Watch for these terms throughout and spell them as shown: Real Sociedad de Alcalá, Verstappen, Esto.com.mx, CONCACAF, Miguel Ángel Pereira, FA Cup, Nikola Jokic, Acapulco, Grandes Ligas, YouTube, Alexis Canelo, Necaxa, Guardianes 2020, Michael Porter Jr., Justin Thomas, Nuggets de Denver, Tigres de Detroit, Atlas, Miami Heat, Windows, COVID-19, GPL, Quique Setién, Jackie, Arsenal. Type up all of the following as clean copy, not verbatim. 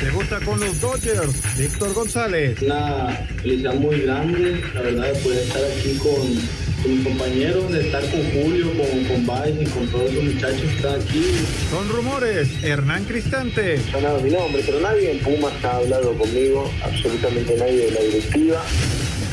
¿Te gusta con los Dodgers, Víctor González? Una felicidad muy grande, la verdad, de poder estar aquí con mis compañeros, de estar con Julio, con Valls y con todos los muchachos que están aquí. Son rumores, Hernán Cristante. Yo no, mi nombre, pero nadie en Pumas ha hablado conmigo, absolutamente nadie de la directiva.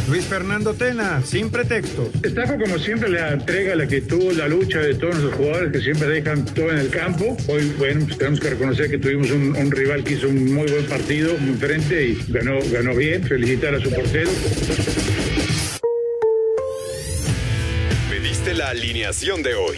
Luis Fernando Tena, sin pretextos. Destaco como siempre la entrega, la actitud, la lucha de todos nuestros jugadores que siempre dejan todo en el campo. Hoy, bueno, pues tenemos que reconocer que tuvimos un rival que hizo un muy buen partido, muy frente y ganó bien. Felicitar a su portero. Pediste la alineación de hoy.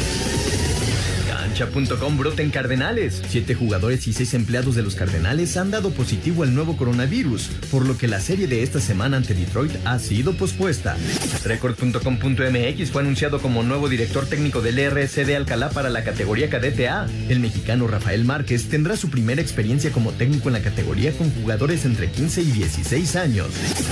Cancha.com brota en Cardenales. 7 jugadores y 6 empleados de los Cardenales han dado positivo al nuevo coronavirus, por lo que la serie de esta semana ante Detroit ha sido pospuesta. Record.com.mx fue anunciado como nuevo director técnico del RC de Alcalá para la categoría cadete A. El mexicano Rafael Márquez tendrá su primera experiencia como técnico en la categoría con jugadores entre 15 y 16 años.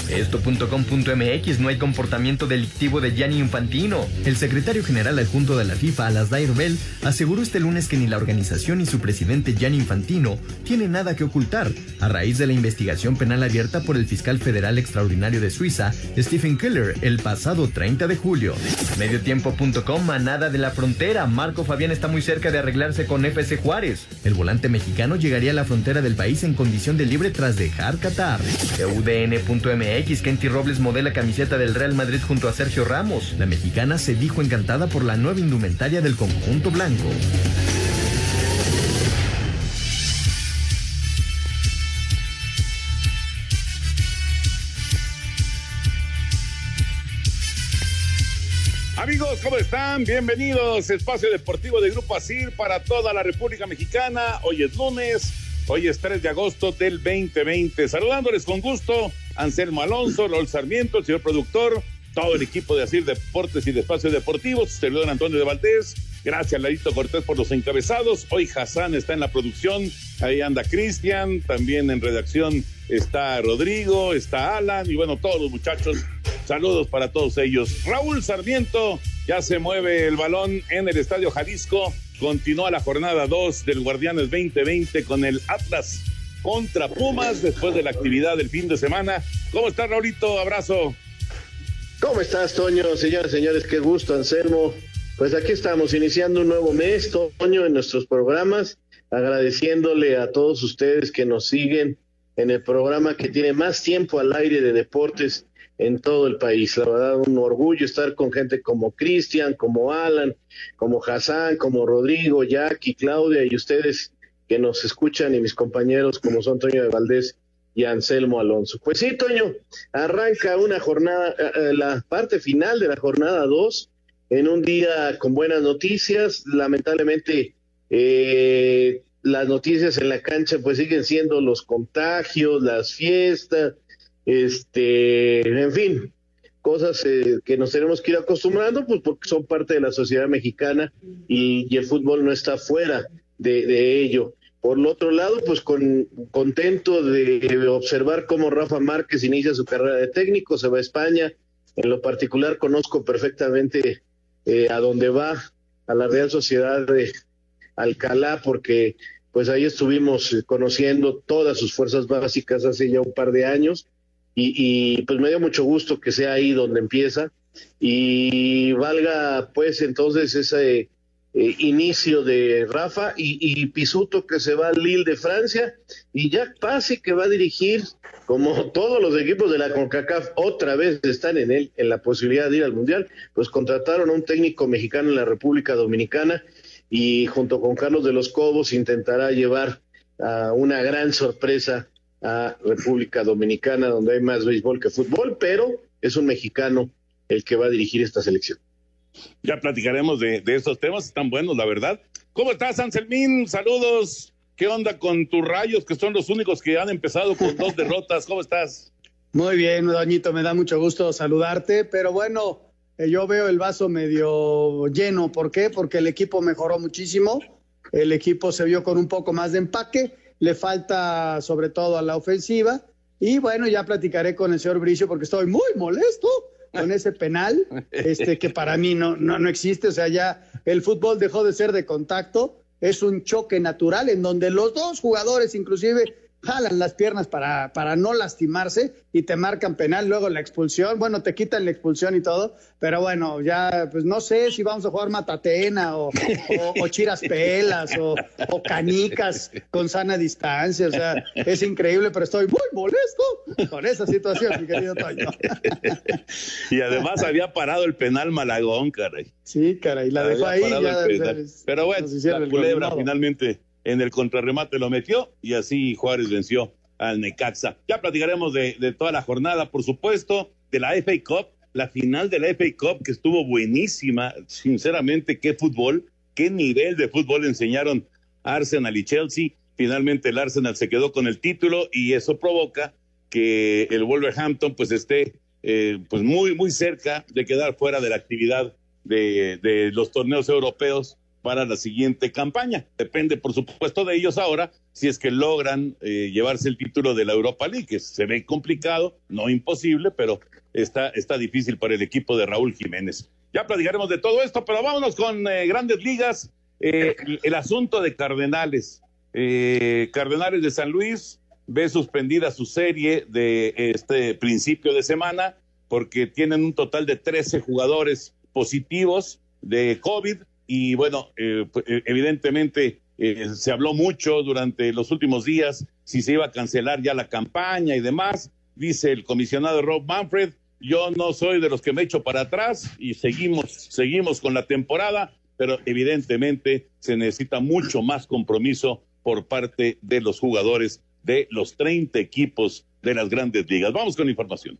Esto.com.mx no hay comportamiento delictivo de Gianni Infantino. El secretario general adjunto de la FIFA, Alasdair Bell, aseguró este lunes que ni la organización ni su presidente Gianni Infantino tienen nada que ocultar, a raíz de la investigación penal abierta por el fiscal federal extraordinario de Suiza, Stephen Keller, el pasado 30 de julio. Mediotiempo.com, manada de la frontera. Marco Fabián está muy cerca de arreglarse con FC Juárez. El volante mexicano llegaría a la frontera del país en condición de libre tras dejar Qatar. UDN.mx, Kenty Robles modela camiseta del Real Madrid junto a Sergio Ramos. La mexicana se dijo encantada por la nueva indumentaria del conjunto blanco. Amigos, ¿cómo están? Bienvenidos a Espacio Deportivo de Grupo ASIR para toda la República Mexicana. Hoy es lunes, hoy es 3 de agosto del 2020. Saludándoles con gusto, Anselmo Alonso, Raúl Sarmiento, el señor productor, todo el equipo de ASIR Deportes y de Espacio Deportivo, su servidor Antonio de Valdés. Gracias, Larito Cortés, por los encabezados. Hoy Hassan está en la producción, ahí anda Cristian, también en redacción está Rodrigo, está Alan, y bueno, todos los muchachos, saludos para todos ellos. Raúl Sarmiento, ya se mueve el balón en el Estadio Jalisco, continúa la jornada 2 del Guardianes 2020 con el Atlas contra Pumas, después de la actividad del fin de semana. ¿Cómo estás, Raulito? Abrazo. ¿Cómo estás, Toño? Señoras, señores, qué gusto, Anselmo. Pues aquí estamos, iniciando un nuevo mes, Toño, en nuestros programas, agradeciéndole a todos ustedes que nos siguen en el programa que tiene más tiempo al aire de deportes en todo el país. La verdad, un orgullo estar con gente como Cristian, como Alan, como Hassan, como Rodrigo, Jackie, Claudia y ustedes que nos escuchan y mis compañeros como son Toño de Valdés y Anselmo Alonso. Pues sí, Toño, arranca una jornada, la parte final de la jornada 2, en un día con buenas noticias. Lamentablemente las noticias en la cancha pues siguen siendo los contagios, las fiestas, en fin, cosas que nos tenemos que ir acostumbrando, pues porque son parte de la sociedad mexicana y el fútbol no está fuera de ello. Por el otro lado, pues contento de observar cómo Rafa Márquez inicia su carrera de técnico, se va a España. En lo particular conozco perfectamente a dónde va, a la Real Sociedad de Alcalá, porque pues ahí estuvimos conociendo todas sus fuerzas básicas hace ya un par de años, y pues me dio mucho gusto que sea ahí donde empieza, y valga pues entonces ese inicio de Rafa y Pisuto, que se va al Lille de Francia, y Jack Pase, que va a dirigir, como todos los equipos de la CONCACAF otra vez están en la posibilidad de ir al Mundial, pues contrataron a un técnico mexicano en la República Dominicana y junto con Carlos de los Cobos intentará llevar a una gran sorpresa a República Dominicana, donde hay más béisbol que fútbol, pero es un mexicano el que va a dirigir esta selección. Ya platicaremos de estos temas, están buenos, la verdad. ¿Cómo estás, Anselmín? Saludos. ¿Qué onda con tus Rayos, que son los únicos que han empezado con 2 derrotas? ¿Cómo estás? Muy bien, Doñito, me da mucho gusto saludarte, pero bueno, yo veo el vaso medio lleno. ¿Por qué? Porque el equipo mejoró muchísimo, el equipo se vio con un poco más de empaque, le falta sobre todo a la ofensiva, y bueno, ya platicaré con el señor Bricio, porque estoy muy molesto con ese penal, que para mí no existe. O sea, ya el fútbol dejó de ser de contacto, es un choque natural en donde los dos jugadores inclusive jalan las piernas para no lastimarse y te marcan penal, luego la expulsión, bueno, te quitan la expulsión y todo, pero bueno, ya pues no sé si vamos a jugar matatena o chiras pelas o canicas con sana distancia. O sea, es increíble, pero estoy muy molesto con esa situación, mi querido Toño. Y además había parado el penal Malagón, caray. Sí, caray, la dejó ahí. Ya, pero bueno, la culebra finalmente en el contrarremate lo metió y así Juárez venció al Necaxa. Ya platicaremos de toda la jornada, por supuesto, de la FA Cup, la final de la FA Cup, que estuvo buenísima. Sinceramente, qué fútbol, qué nivel de fútbol enseñaron Arsenal y Chelsea. Finalmente el Arsenal se quedó con el título y eso provoca que el Wolverhampton pues esté pues muy, muy cerca de quedar fuera de la actividad de los torneos europeos para la siguiente campaña. Depende, por supuesto, de ellos ahora, si es que logran llevarse el título de la Europa League, que se ve complicado, no imposible, pero está difícil para el equipo de Raúl Jiménez. Ya platicaremos de todo esto, pero vámonos con Grandes Ligas. El asunto de Cardenales. Cardenales de San Luis ve suspendida su serie de este principio de semana, porque tienen un total de 13 jugadores positivos de COVID. Y bueno, evidentemente se habló mucho durante los últimos días si se iba a cancelar ya la campaña y demás. Dice el comisionado Rob Manfred, yo no soy de los que me echo para atrás y seguimos con la temporada, pero evidentemente se necesita mucho más compromiso por parte de los jugadores de los 30 equipos de las Grandes Ligas. Vamos con información.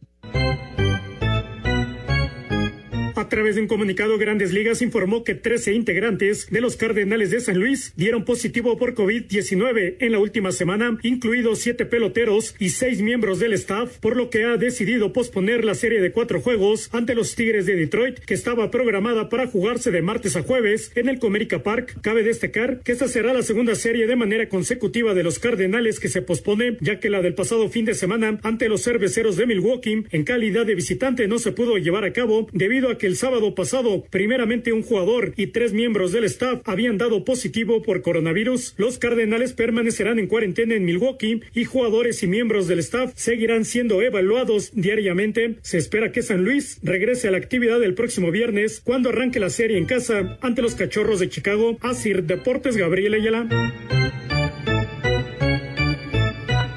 A través de un comunicado, Grandes Ligas informó que 13 integrantes de los Cardenales de San Luis dieron positivo por COVID-19 en la última semana, incluidos 7 peloteros y 6 miembros del staff, por lo que ha decidido posponer la serie de 4 juegos ante los Tigres de Detroit, que estaba programada para jugarse de martes a jueves en el Comerica Park. Cabe destacar que esta será la segunda serie de manera consecutiva de los Cardenales que se pospone, ya que la del pasado fin de semana ante los Cerveceros de Milwaukee en calidad de visitante no se pudo llevar a cabo debido a que el sábado pasado, primeramente un jugador y 3 miembros del staff habían dado positivo por coronavirus. Los Cardenales permanecerán en cuarentena en Milwaukee y jugadores y miembros del staff seguirán siendo evaluados diariamente. Se espera que San Luis regrese a la actividad el próximo viernes, cuando arranque la serie en casa ante los Cachorros de Chicago. Asir Deportes, Gabriel Ayala.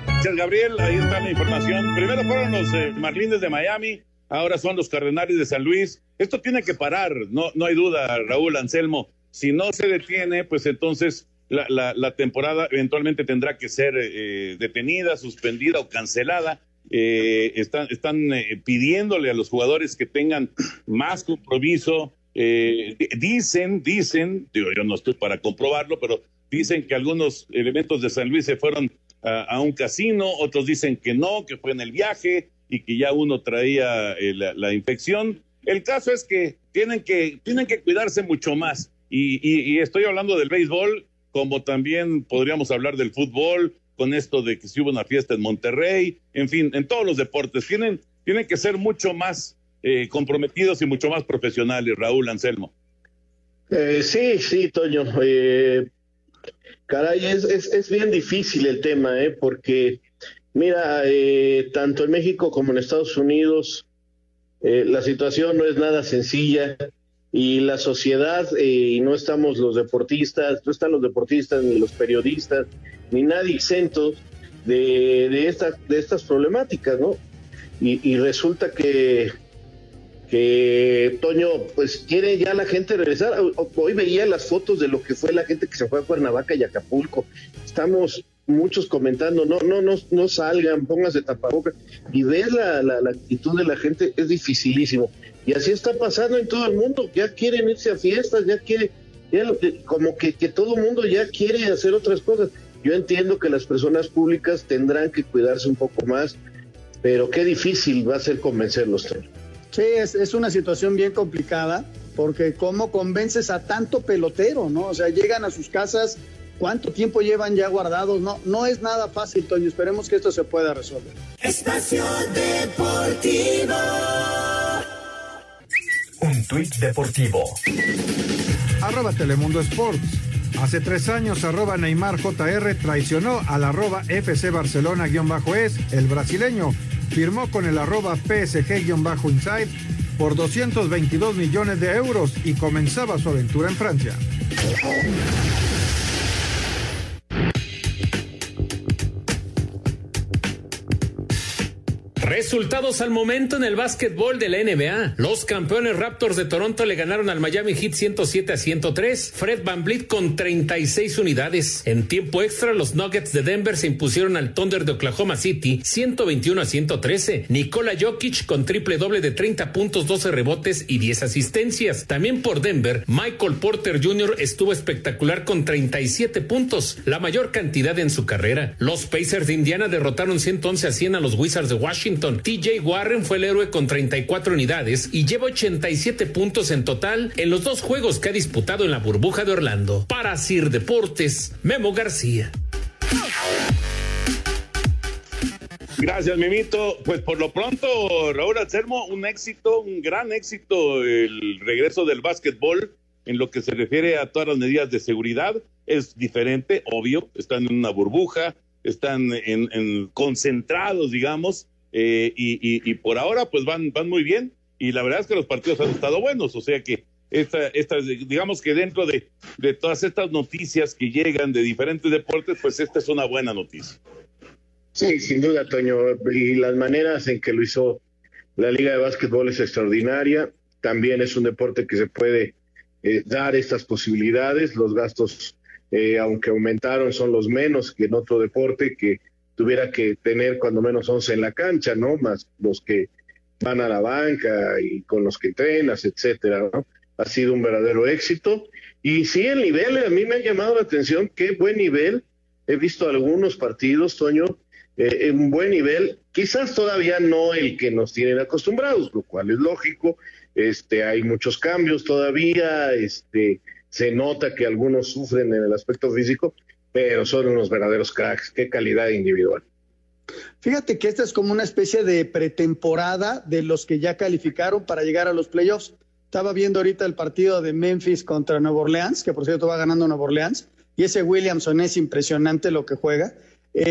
Gracias, Gabriel, ahí está la información. Primero fueron los Marlins de Miami. Ahora son los Cardenales de San Luis. Esto tiene que parar, no hay duda, Raúl, Anselmo. Si no se detiene, pues entonces la temporada eventualmente tendrá que ser detenida, suspendida o cancelada. Están pidiéndole a los jugadores que tengan más compromiso. Dicen, digo, yo no estoy para comprobarlo, pero dicen que algunos elementos de San Luis se fueron a un casino, otros dicen que no, que fue en el viaje y que ya uno traía la infección. El caso es que tienen que cuidarse mucho más. Y estoy hablando del béisbol, como también podríamos hablar del fútbol, con esto de que si hubo una fiesta en Monterrey, en fin, en todos los deportes. Tienen que ser mucho más comprometidos y mucho más profesionales, Raúl, Anselmo. Sí, Toño. Caray, es bien difícil el tema, porque... Mira, tanto en México como en Estados Unidos La situación no es nada sencilla y la sociedad, y no estamos los deportistas, no están los deportistas ni los periodistas, ni nadie exentos de estas problemáticas, ¿no? Y resulta que Toño, pues quiere ya la gente regresar. Hoy veía las fotos de lo que fue la gente que se fue a Cuernavaca y Acapulco. Estamos muchos comentando, no salgan, pónganse tapabocas. Y ves la actitud de la gente, es dificilísimo. Y así está pasando en todo el mundo. Ya quieren irse a fiestas, como que todo el mundo ya quiere hacer otras cosas. Yo entiendo que las personas públicas tendrán que cuidarse un poco más, pero qué difícil va a ser convencerlos, Toño. Sí, es una situación bien complicada, porque ¿cómo convences a tanto pelotero, no? O sea, llegan a sus casas, ¿cuánto tiempo llevan ya guardados? No es nada fácil, Toño, esperemos que esto se pueda resolver. Espacio Deportivo. Un tuit deportivo. @ Telemundo Sports. Hace 3 años, @ Neymar JR traicionó al @ FC Barcelona-es, el brasileño. Firmó con el @ PSG-Inside por 222 millones de euros y comenzaba su aventura en Francia. Resultados al momento en el básquetbol de la NBA. Los campeones Raptors de Toronto le ganaron al Miami Heat 107-103. Fred VanVleet con 36 unidades. En tiempo extra, los Nuggets de Denver se impusieron al Thunder de Oklahoma City 121-113. Nikola Jokic con triple doble de 30 puntos, 12 rebotes y 10 asistencias. También por Denver, Michael Porter Jr. estuvo espectacular con 37 puntos, la mayor cantidad en su carrera. Los Pacers de Indiana derrotaron 111-100 a los Wizards de Washington. TJ Warren fue el héroe con 34 unidades y lleva 87 puntos en total en los 2 juegos que ha disputado en la burbuja de Orlando. Para Sir Deportes, Memo García. Gracias, Mimito. Pues por lo pronto, Raúl Anselmo, un gran éxito el regreso del básquetbol en lo que se refiere a todas las medidas de seguridad. Es diferente, obvio, están en una burbuja, están en concentrados, digamos. Y por ahora pues van muy bien, y la verdad es que los partidos han estado buenos, o sea que esta digamos que dentro de todas estas noticias que llegan de diferentes deportes, pues esta es una buena noticia. Sí, sin duda, Toño, y las maneras en que lo hizo la Liga de Básquetbol es extraordinaria. También es un deporte que se puede dar estas posibilidades. Los gastos, aunque aumentaron, son los menos que en otro deporte que tuviera que tener cuando menos 11 en la cancha, ¿no? Más los que van a la banca y con los que entrenas, etcétera, ¿no? Ha sido un verdadero éxito. Y sí, el nivel, a mí me ha llamado la atención, qué buen nivel. He visto algunos partidos, Toño, en buen nivel. Quizás todavía no el que nos tienen acostumbrados, lo cual es lógico. Hay muchos cambios todavía. Se nota que algunos sufren en el aspecto físico, pero son unos verdaderos cracks. Qué calidad individual. Fíjate que esta es como una especie de pretemporada de los que ya calificaron para llegar a los playoffs. Estaba viendo ahorita el partido de Memphis contra Nueva Orleans, que por cierto va ganando Nueva Orleans, y ese Williamson es impresionante lo que juega. Y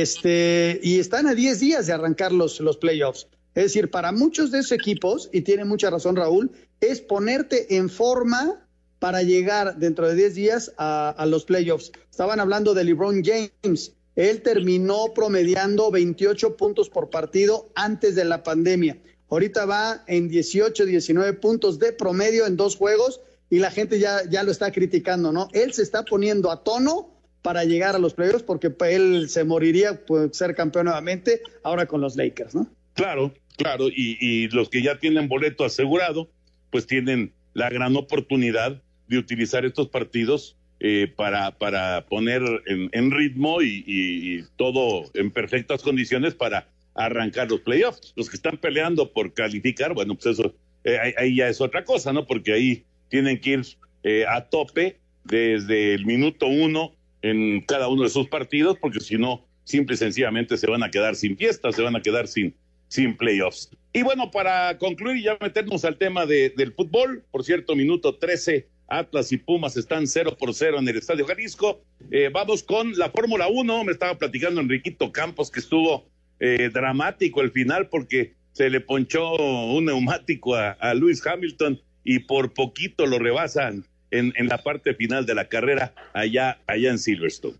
están a 10 días de arrancar los playoffs. Es decir, para muchos de esos equipos, y tiene mucha razón Raúl, es ponerte en forma para llegar dentro de 10 días a los playoffs. Estaban hablando de LeBron James. Él terminó promediando 28 puntos por partido antes de la pandemia. Ahorita va en 18, 19 puntos de promedio en 2 juegos, y la gente ya lo está criticando, ¿no? Él se está poniendo a tono para llegar a los playoffs, porque él se moriría por ser campeón nuevamente ahora con los Lakers, ¿no? Claro. Y los que ya tienen boleto asegurado, pues tienen la gran oportunidad de utilizar estos partidos para poner en ritmo y todo en perfectas condiciones para arrancar los playoffs. Los que están peleando por calificar, bueno, pues eso ahí ya es otra cosa, ¿no? Porque ahí tienen que ir a tope desde el minuto 1 en cada uno de sus partidos, porque si no, simple y sencillamente se van a quedar sin fiestas, se van a quedar sin playoffs. Y bueno, para concluir y ya meternos al tema del fútbol, por cierto, minuto 13, Atlas y Pumas están 0-0 en el Estadio Jalisco. Vamos con la Fórmula 1. Me estaba platicando Enriquito Campos que estuvo dramático el final, porque se le ponchó un neumático a Lewis Hamilton y por poquito lo rebasan en la parte final de la carrera allá en Silverstone.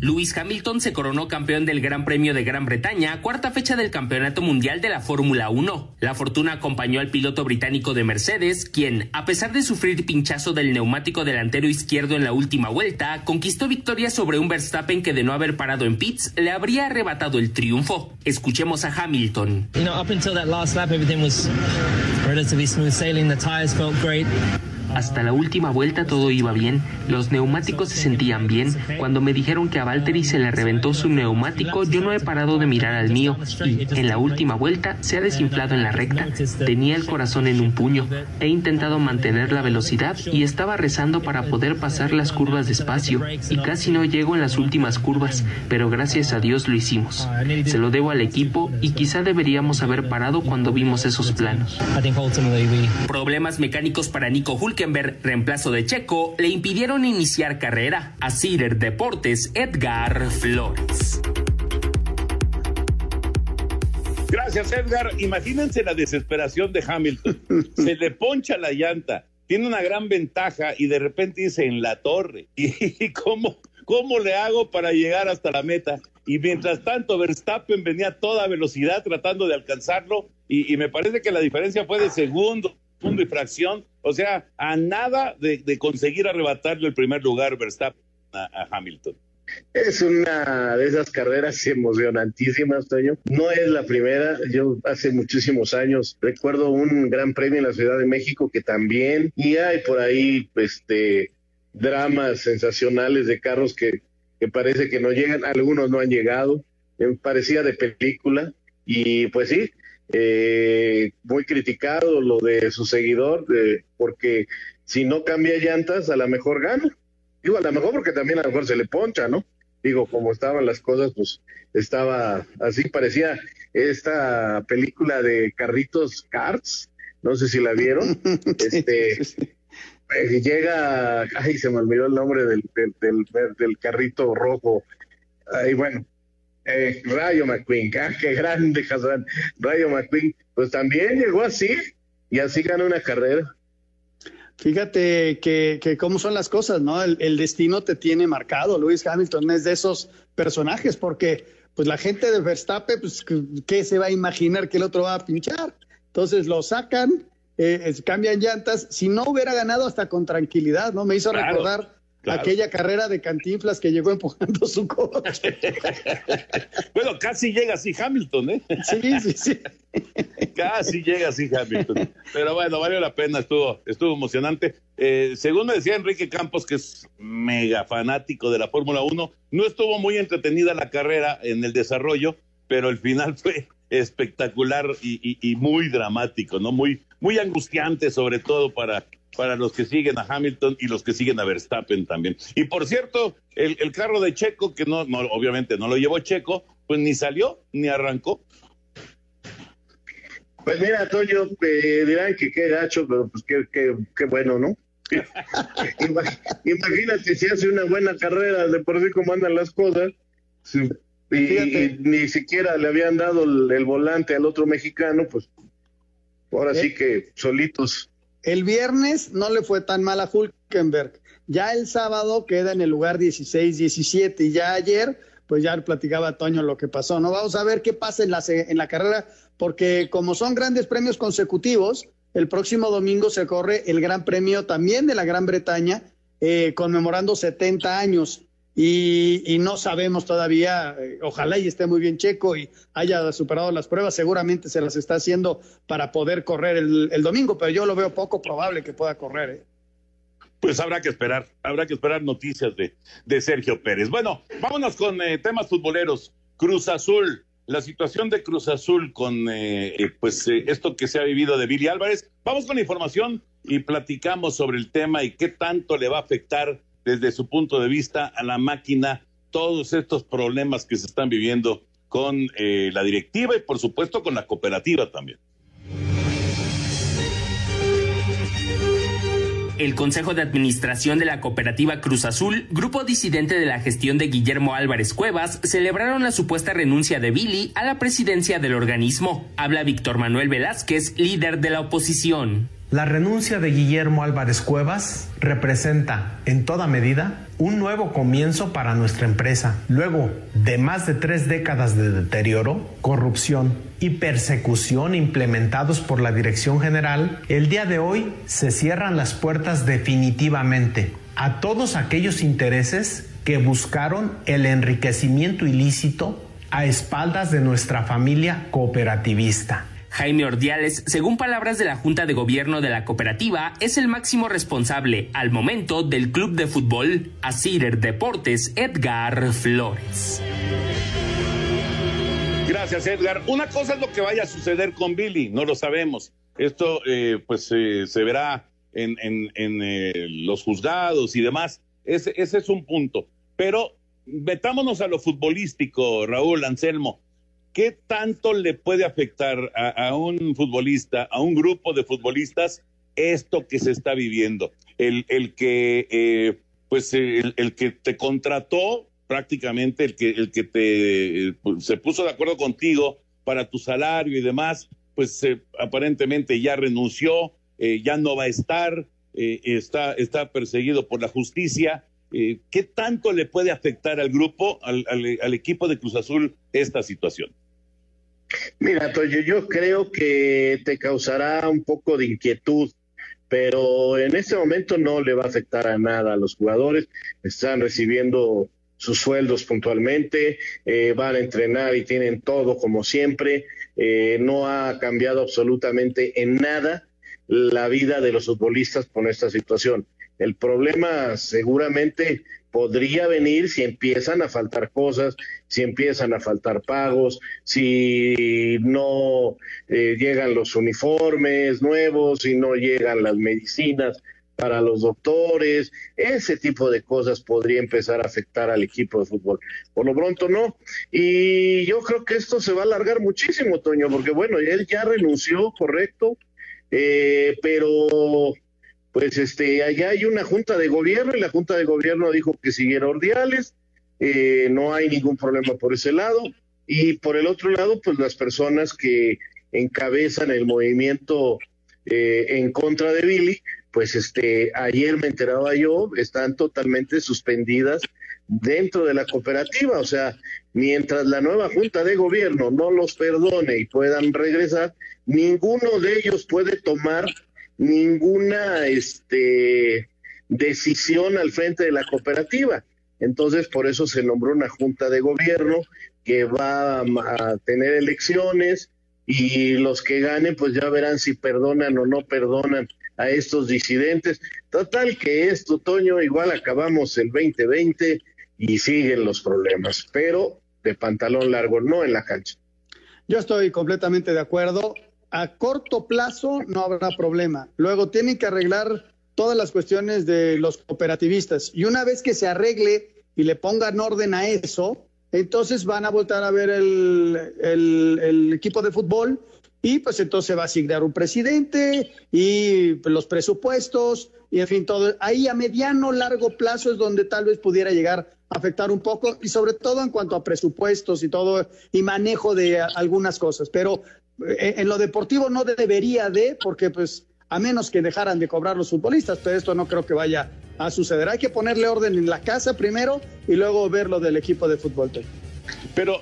Lewis Hamilton se coronó campeón del Gran Premio de Gran Bretaña, cuarta fecha del Campeonato Mundial de la Fórmula 1. La fortuna acompañó al piloto británico de Mercedes, quien, a pesar de sufrir pinchazo del neumático delantero izquierdo en la última vuelta, conquistó victoria sobre un Verstappen que, de no haber parado en pits, le habría arrebatado el triunfo. Escuchemos a Hamilton. You know, up until that last lap, everything was relatively smooth sailing. The tires felt great. Hasta la última vuelta todo iba bien, los neumáticos se sentían bien. Cuando me dijeron que a Valtteri se le reventó su neumático, yo no he parado de mirar al mío. Y en la última vuelta se ha desinflado en la recta. Tenía el corazón en un puño. He intentado mantener la velocidad y estaba rezando para poder pasar las curvas despacio. Y casi no llego en las últimas curvas, pero gracias a Dios lo hicimos. Se lo debo al equipo y quizá deberíamos haber parado cuando vimos esos planos. Problemas mecánicos para Nico Hülkenberg, reemplazo de Checo, le impidieron iniciar carrera. A Cider Deportes, Edgar Flores. Gracias, Edgar. Imagínense la desesperación de Hamilton. Se le poncha la llanta, tiene una gran ventaja y de repente dice en la torre. ¿Y cómo le hago para llegar hasta la meta? Y mientras tanto, Verstappen venía a toda velocidad tratando de alcanzarlo y me parece que la diferencia fue de segundo y fracción, o sea, a nada de conseguir arrebatarle el primer lugar Verstappen a Hamilton. Es una de esas carreras emocionantísimas, Toño. No es la primera. Yo hace muchísimos años recuerdo un gran premio en la Ciudad de México que también, y hay por ahí dramas sensacionales de carros que parece que no llegan, algunos no han llegado, parecía de película, y pues sí, muy criticado lo de su seguidor, porque si no cambia llantas, a lo mejor gana. Digo, a lo mejor porque también a lo mejor se le poncha, ¿no? Digo, como estaban las cosas, pues estaba así, parecía esta película de carritos Cars, no sé si la vieron. Llega, ay, se me olvidó el nombre del carrito rojo, ay, bueno. Rayo McQueen, qué grande Hassan. Rayo McQueen, pues también llegó así y así ganó una carrera. Fíjate que cómo son las cosas, ¿no? El destino te tiene marcado. Lewis Hamilton es de esos personajes porque pues la gente de Verstappen, pues ¿qué se va a imaginar que el otro va a pinchar? Entonces lo sacan, cambian llantas. Si no hubiera ganado hasta con tranquilidad, ¿no? Me hizo recordar... Claro. Aquella carrera de Cantinflas que llegó empujando su coche. Bueno, casi llega así Hamilton, ¿eh? Sí. Casi llega así Hamilton. Pero bueno, valió la pena, estuvo emocionante. Según me decía Enrique Campos, que es mega fanático de la Fórmula 1, no estuvo muy entretenida la carrera en el desarrollo, pero el final fue espectacular y muy dramático, ¿no? Muy, muy angustiante, sobre todo para los que siguen a Hamilton y los que siguen a Verstappen también. Y por cierto, el carro de Checo, que no, obviamente no lo llevó Checo, pues ni salió, ni arrancó. Pues mira, Toño, dirán que qué gacho, pero pues qué bueno, ¿no? Imagínate si hace una buena carrera, de por sí como andan las cosas, y ni siquiera le habían dado el volante al otro mexicano, pues ahora sí que solitos. El viernes no le fue tan mal a Hülkenberg. Ya el sábado queda en el lugar 16, 17. Y ya ayer, pues ya platicaba Toño lo que pasó, ¿no? Vamos a ver qué pasa en la carrera, porque como son grandes premios consecutivos, el próximo domingo se corre el Gran Premio también de la Gran Bretaña, conmemorando 70 años. Y no sabemos todavía, ojalá y esté muy bien Checo y haya superado las pruebas, seguramente se las está haciendo para poder correr el domingo, pero yo lo veo poco probable que pueda correr, ¿eh? Pues habrá que esperar noticias de Sergio Pérez. Bueno, vámonos con temas futboleros. Cruz Azul, la situación de Cruz Azul con esto que se ha vivido de Billy Álvarez. Vamos con la información y platicamos sobre el tema y qué tanto le va a afectar desde su punto de vista a la máquina, todos estos problemas que se están viviendo con la directiva y por supuesto con la cooperativa también. el Consejo de Administración de la Cooperativa Cruz Azul, grupo disidente de la gestión de Guillermo Álvarez Cuevas, celebraron la supuesta renuncia de Billy a la presidencia del organismo. Habla Víctor Manuel Velázquez, líder de la oposición. La renuncia de Guillermo Álvarez Cuevas representa, en toda medida, un nuevo comienzo para nuestra empresa, luego de más de 3 décadas de deterioro, corrupción y persecución implementados por la Dirección General. El día de hoy se cierran las puertas definitivamente a todos aquellos intereses que buscaron el enriquecimiento ilícito a espaldas de nuestra familia cooperativista. Jaime Ordiales, según palabras de la Junta de Gobierno de la Cooperativa, es el máximo responsable al momento del club de fútbol. Asir Deportes, Edgar Flores. Gracias, Edgar. Una cosa es lo que vaya a suceder con Billy, no lo sabemos. Esto se verá en los juzgados y demás. Ese es un punto. Pero metámonos a lo futbolístico, Raúl, Anselmo. ¿Qué tanto le puede afectar a un futbolista, a un grupo de futbolistas, esto que se está viviendo? El que te contrató, prácticamente el que se puso de acuerdo contigo para tu salario y demás, aparentemente ya renunció, ya no va a estar, está perseguido por la justicia. ¿Qué tanto le puede afectar al grupo, al equipo de Cruz Azul, esta situación? Mira, Toño, yo creo que te causará un poco de inquietud, pero en este momento no le va a afectar a nada a los jugadores. Están recibiendo sus sueldos puntualmente, van a entrenar y tienen todo como siempre. No ha cambiado absolutamente en nada la vida de los futbolistas con esta situación. El problema seguramente podría venir si empiezan a faltar cosas, si empiezan a faltar pagos, si no llegan los uniformes nuevos, si no llegan las medicinas para los doctores. Ese tipo de cosas podría empezar a afectar al equipo de fútbol. Por lo pronto no. Y yo creo que esto se va a alargar muchísimo, Toño, porque bueno, él ya renunció, correcto, pero... allá hay una junta de gobierno y la junta de gobierno dijo que siguiera Ordiales, no hay ningún problema por ese lado, y por el otro lado, las personas que encabezan el movimiento en contra de Billy, ayer me enteraba yo, están totalmente suspendidas dentro de la cooperativa. O sea, mientras la nueva junta de gobierno no los perdone y puedan regresar, ninguno de ellos puede tomar ninguna decisión al frente de la cooperativa. Entonces, por eso se nombró una junta de gobierno que va a tener elecciones, y los que ganen ya verán si perdonan o no perdonan a estos disidentes. Total que esto, Toño, igual acabamos el 2020 y siguen los problemas, pero de pantalón largo, no en la cancha. Yo estoy completamente de acuerdo. A corto plazo no habrá problema. Luego tienen que arreglar todas las cuestiones de los cooperativistas. Y una vez que se arregle y le pongan orden a eso, entonces van a voltar a ver el equipo de fútbol, y entonces se va a asignar un presidente y los presupuestos y en fin todo. Ahí a mediano, largo plazo es donde tal vez pudiera llegar a afectar un poco, y sobre todo en cuanto a presupuestos y todo y manejo de algunas cosas. Pero en lo deportivo no debería de, porque a menos que dejaran de cobrar los futbolistas, pero esto no creo que vaya a suceder. Hay que ponerle orden en la casa primero y luego ver lo del equipo de fútbol. Pero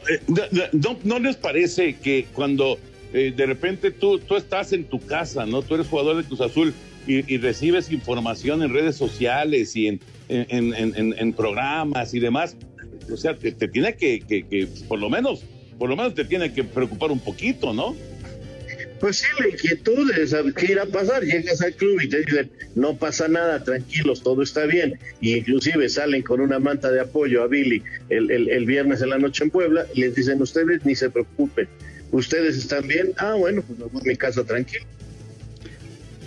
¿no les parece que cuando de repente tú estás en tu casa, ¿no? Tú eres jugador de Cruz Azul y recibes información en redes sociales y en programas y demás, o sea, te tiene que por lo menos te tiene que preocupar un poquito, ¿no? Pues sí, la inquietud es qué irá a pasar. Llegas al club y te dicen, no pasa nada, tranquilos, todo está bien. Y inclusive salen con una manta de apoyo a Billy el viernes en la noche en Puebla, y les dicen, ustedes ni se preocupen, ustedes están bien. Ah, bueno, pues me voy a mi casa tranquilo.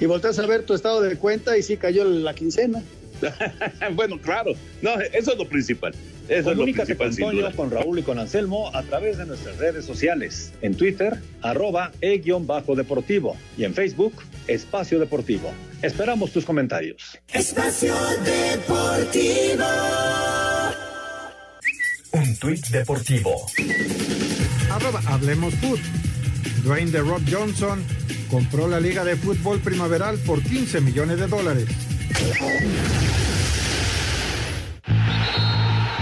Y volteas a ver tu estado de cuenta y sí cayó la quincena. Bueno, claro, no, eso es lo principal. Eso comunícate con Toño, con Raúl y con Anselmo a través de nuestras redes sociales. En Twitter, @e_deportivo. Y en Facebook, Espacio Deportivo. Esperamos tus comentarios. Espacio Deportivo. Un tuit deportivo. @HablemosFut. Dwayne The Rock Johnson compró la Liga de Fútbol Primaveral por $15 millones.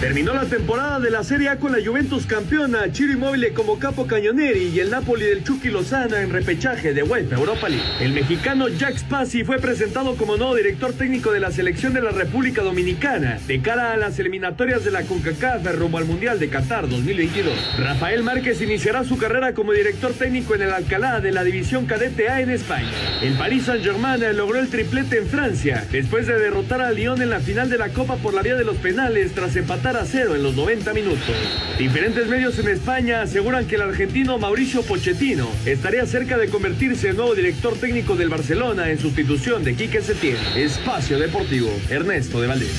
Terminó la temporada de la Serie A con la Juventus campeona, Ciro Immobile como capo cañoneri y el Napoli del Chucky Lozana en repechaje de UEFA Europa League. El mexicano Jack Spassi fue presentado como nuevo director técnico de la selección de la República Dominicana de cara a las eliminatorias de la CONCACAF rumbo al Mundial de Qatar 2022. Rafael Márquez iniciará su carrera como director técnico en el Alcalá de la división cadete A en España. El Paris Saint-Germain logró el triplete en Francia después de derrotar a Lyon en la final de la Copa por la vía de los penales tras empatar a cero en los 90 minutos. Diferentes medios en España aseguran que el argentino Mauricio Pochettino estaría cerca de convertirse en nuevo director técnico del Barcelona en sustitución de Quique Setién. Espacio Deportivo, Ernesto de Valdés.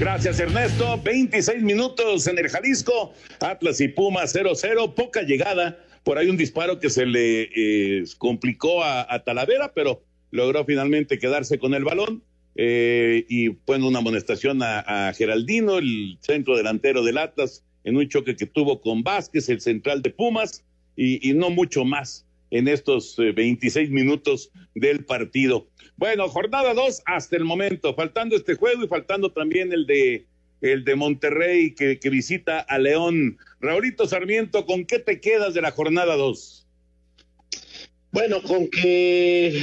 Gracias, Ernesto. 26 minutos en el Jalisco. Atlas y Pumas 0-0. Poca llegada. Por ahí un disparo que se le complicó a Talavera, pero logró finalmente quedarse con el balón. Y bueno, una amonestación a Geraldino, el centro delantero del Atlas, en un choque que tuvo con Vázquez, el central de Pumas, y no mucho más en estos 26 minutos del partido. Bueno, jornada 2 hasta el momento, faltando este juego y faltando también el de Monterrey que visita a León. Raúlito Sarmiento, ¿con qué te quedas de la jornada 2? Bueno, con que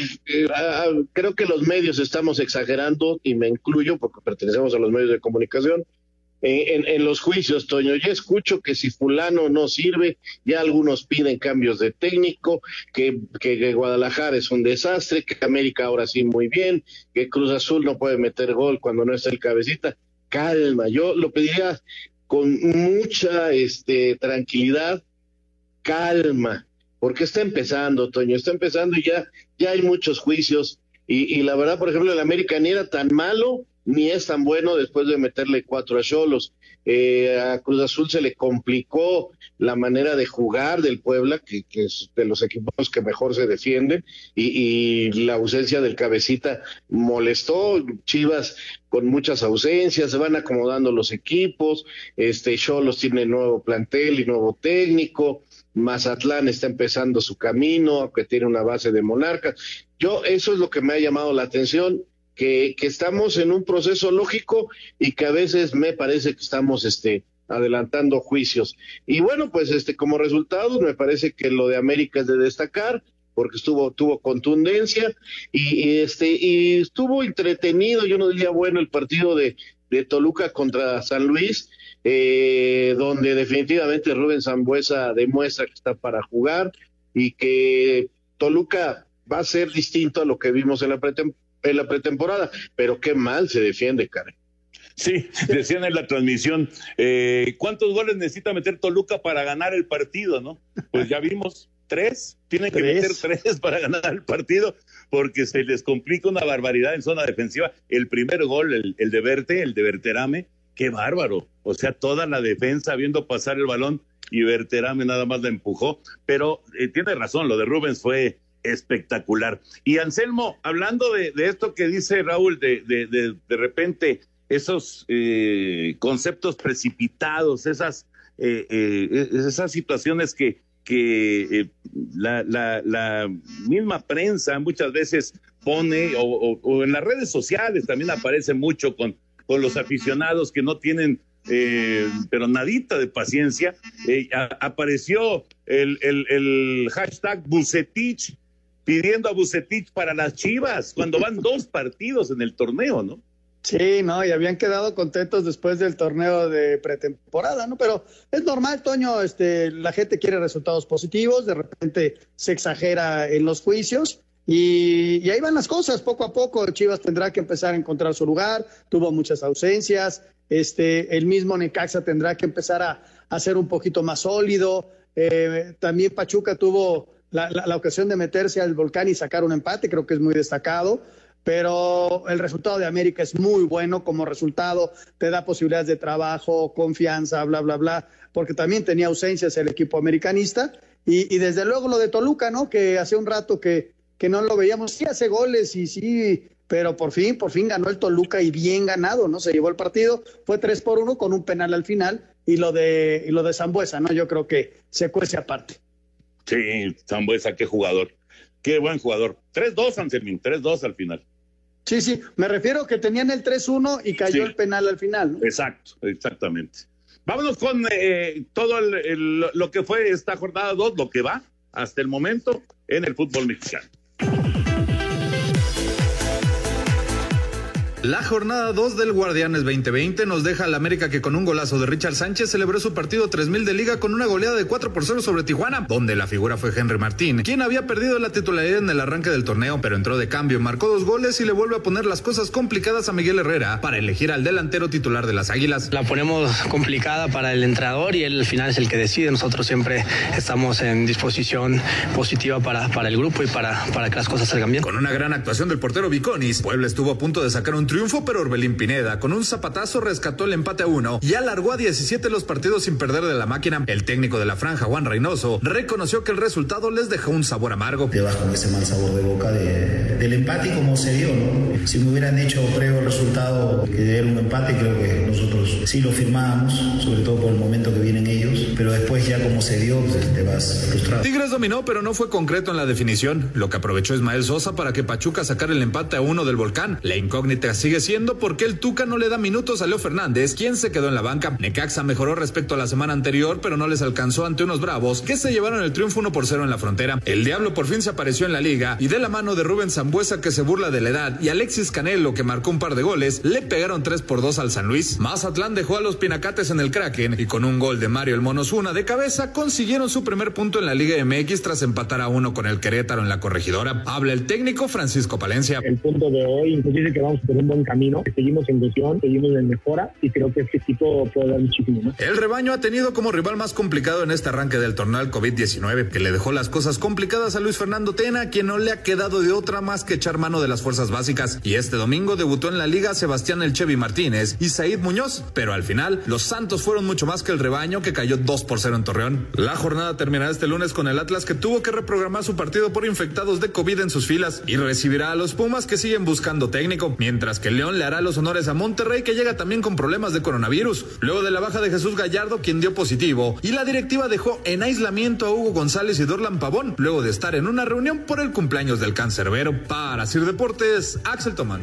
creo que los medios estamos exagerando, y me incluyo porque pertenecemos a los medios de comunicación, en los juicios, Toño. Ya escucho que si fulano no sirve, ya algunos piden cambios de técnico, que Guadalajara es un desastre, que América ahora sí muy bien, que Cruz Azul no puede meter gol cuando no está el cabecita. Calma, yo lo pediría con mucha tranquilidad, calma. Porque está empezando, Toño, está empezando y ya hay muchos juicios. Y la verdad, por ejemplo, el América ni era tan malo, ni es tan bueno después de meterle 4 a Xolos. A Cruz Azul se le complicó la manera de jugar del Puebla, que es de los equipos que mejor se defienden, y la ausencia del cabecita molestó. Chivas con muchas ausencias, se van acomodando los equipos. Xolos tiene nuevo plantel y nuevo técnico. Mazatlán está empezando su camino, aunque tiene una base de monarcas. Eso es lo que me ha llamado la atención, que estamos en un proceso lógico y que a veces me parece que estamos adelantando juicios. Y bueno, pues como resultado me parece que lo de América es de destacar, porque tuvo contundencia y estuvo entretenido. Yo no diría bueno el partido de Toluca contra San Luis, donde definitivamente Rubén Sambueza demuestra que está para jugar y que Toluca va a ser distinto a lo que vimos en la pretemporada, pero qué mal se defiende, Karen. Sí, decían en la transmisión, ¿cuántos goles necesita meter Toluca para ganar el partido, no? Pues ya vimos, 3, tienen que meter 3 para ganar el partido, porque se les complica una barbaridad en zona defensiva. El primer gol, el de Berterame, qué bárbaro, o sea, toda la defensa viendo pasar el balón y Berterame nada más la empujó, pero tiene razón, lo de Rubens fue espectacular. Y Anselmo, hablando de esto que dice Raúl, de repente esos conceptos precipitados, esas situaciones que la misma prensa muchas veces pone, o en las redes sociales también aparece mucho con los aficionados que no tienen pero nadita de paciencia. Apareció el hashtag Vucetich, pidiendo a Vucetich para las Chivas cuando van 2 partidos en el torneo, ¿no? Sí, no, y habían quedado contentos después del torneo de pretemporada, ¿no? Pero es normal, Toño, la gente quiere resultados positivos, de repente se exagera en los juicios, y ahí van las cosas, poco a poco. Chivas tendrá que empezar a encontrar su lugar, tuvo muchas ausencias, el mismo Necaxa tendrá que empezar a ser un poquito más sólido, también Pachuca tuvo la ocasión de meterse al volcán y sacar un empate, creo que es muy destacado, pero el resultado de América es muy bueno como resultado, te da posibilidades de trabajo, confianza, bla, bla, bla, porque también tenía ausencias el equipo americanista, y desde luego lo de Toluca, ¿no? Que hace un rato que no lo veíamos, sí hace goles y sí, pero por fin ganó el Toluca y bien ganado, ¿no? Se llevó el partido, fue 3-1 con un penal al final, y lo de Sambueza, ¿no? Yo creo que se cuece aparte. Sí, Sambueza, qué jugador. Qué buen jugador. 3-2, Anselmín, 3-2 al final. Sí, me refiero que tenían el 3-1 y cayó el penal al final, ¿no? Exacto, exactamente. Vámonos con todo lo que fue esta jornada 2, lo que va hasta el momento en el fútbol mexicano. La jornada 2 del Guardianes 2020 nos deja al América que con un golazo de Richard Sánchez celebró su partido 3000 de liga con una goleada de 4-0 sobre Tijuana, donde la figura fue Henry Martín, quien había perdido la titularidad en el arranque del torneo, pero entró de cambio, marcó 2 goles y le vuelve a poner las cosas complicadas a Miguel Herrera para elegir al delantero titular de las Águilas. La ponemos complicada para el entrenador y él al final es el que decide. Nosotros siempre estamos en disposición positiva para el grupo y para que las cosas salgan bien. Con una gran actuación del portero Viconis, Puebla estuvo a punto de sacar un triunfo, pero Orbelín Pineda con un zapatazo rescató el empate a 1 y alargó a 17 los partidos sin perder de la máquina. El técnico de la franja, Juan Reynoso, reconoció que el resultado les dejó un sabor amargo. Te vas con ese mal sabor de boca del empate y cómo se dio, ¿no? Si me hubieran hecho previo el resultado que era un empate, creo que nosotros sí lo firmábamos, sobre todo por el momento que vienen ellos, pero después ya como se dio, pues te vas frustrado. Tigres dominó, pero no fue concreto en la definición, lo que aprovechó Ismael Sosa para que Pachuca sacara el empate a 1 del Volcán. La incógnita sigue siendo porque el Tuca no le da minutos a Leo Fernández, quien se quedó en la banca. Necaxa mejoró respecto a la semana anterior, pero no les alcanzó ante unos Bravos que se llevaron el triunfo 1-0 en la frontera. El Diablo por fin se apareció en la liga y de la mano de Rubén Sambueza, que se burla de la edad, y Alexis Canelo, que marcó un par de goles, le pegaron 3-2 al San Luis. Mazatlán dejó a los Pinacates en el Kraken y con un gol de Mario el Monosuna de cabeza consiguieron su primer punto en la Liga MX tras empatar a 1 con el Querétaro en la Corregidora. Habla el técnico Francisco Palencia. El punto de hoy, inclusive, que vamos por un buen camino, seguimos en ilusión, seguimos en mejora y creo que este equipo puede dar muchísimo, ¿no? El rebaño ha tenido como rival más complicado en este arranque del torneo al COVID-19, que le dejó las cosas complicadas a Luis Fernando Tena, quien no le ha quedado de otra más que echar mano de las fuerzas básicas, y este domingo debutó en la liga Sebastián El Chevi Martínez y Said Muñoz, pero al final los Santos fueron mucho más que el rebaño, que cayó 2-0 en Torreón. La jornada terminará este lunes con el Atlas, que tuvo que reprogramar su partido por infectados de COVID en sus filas, y recibirá a los Pumas, que siguen buscando técnico, mientras que León le hará los honores a Monterrey, que llega también con problemas de coronavirus, luego de la baja de Jesús Gallardo, quien dio positivo, y la directiva dejó en aislamiento a Hugo González y Dorlan Pavón, luego de estar en una reunión por el cumpleaños del cancerbero. Para Sir Deportes, Axel Tomán.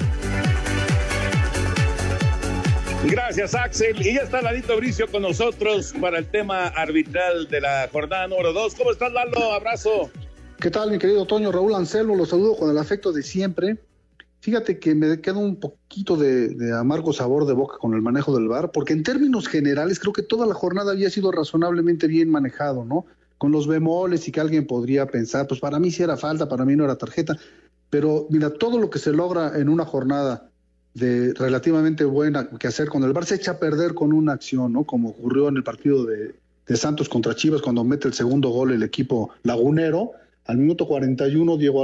Gracias, Axel. Y ya está Lalito Bricio con nosotros para el tema arbitral de la jornada número 2. ¿Cómo estás, Lalo? Abrazo. ¿Qué tal, mi querido Toño? Raúl Anselmo, los saludo con el afecto de siempre. Fíjate que me queda un poquito de amargo sabor de boca con el manejo del VAR, porque en términos generales creo que toda la jornada había sido razonablemente bien manejado, ¿no? Con los bemoles y que alguien podría pensar, pues para mí sí era falta, para mí no era tarjeta, pero mira, todo lo que se logra en una jornada de relativamente buena que hacer con el VAR se echa a perder con una acción, ¿no? Como ocurrió en el partido de Santos contra Chivas, cuando mete el segundo gol el equipo lagunero, al minuto 41 Diego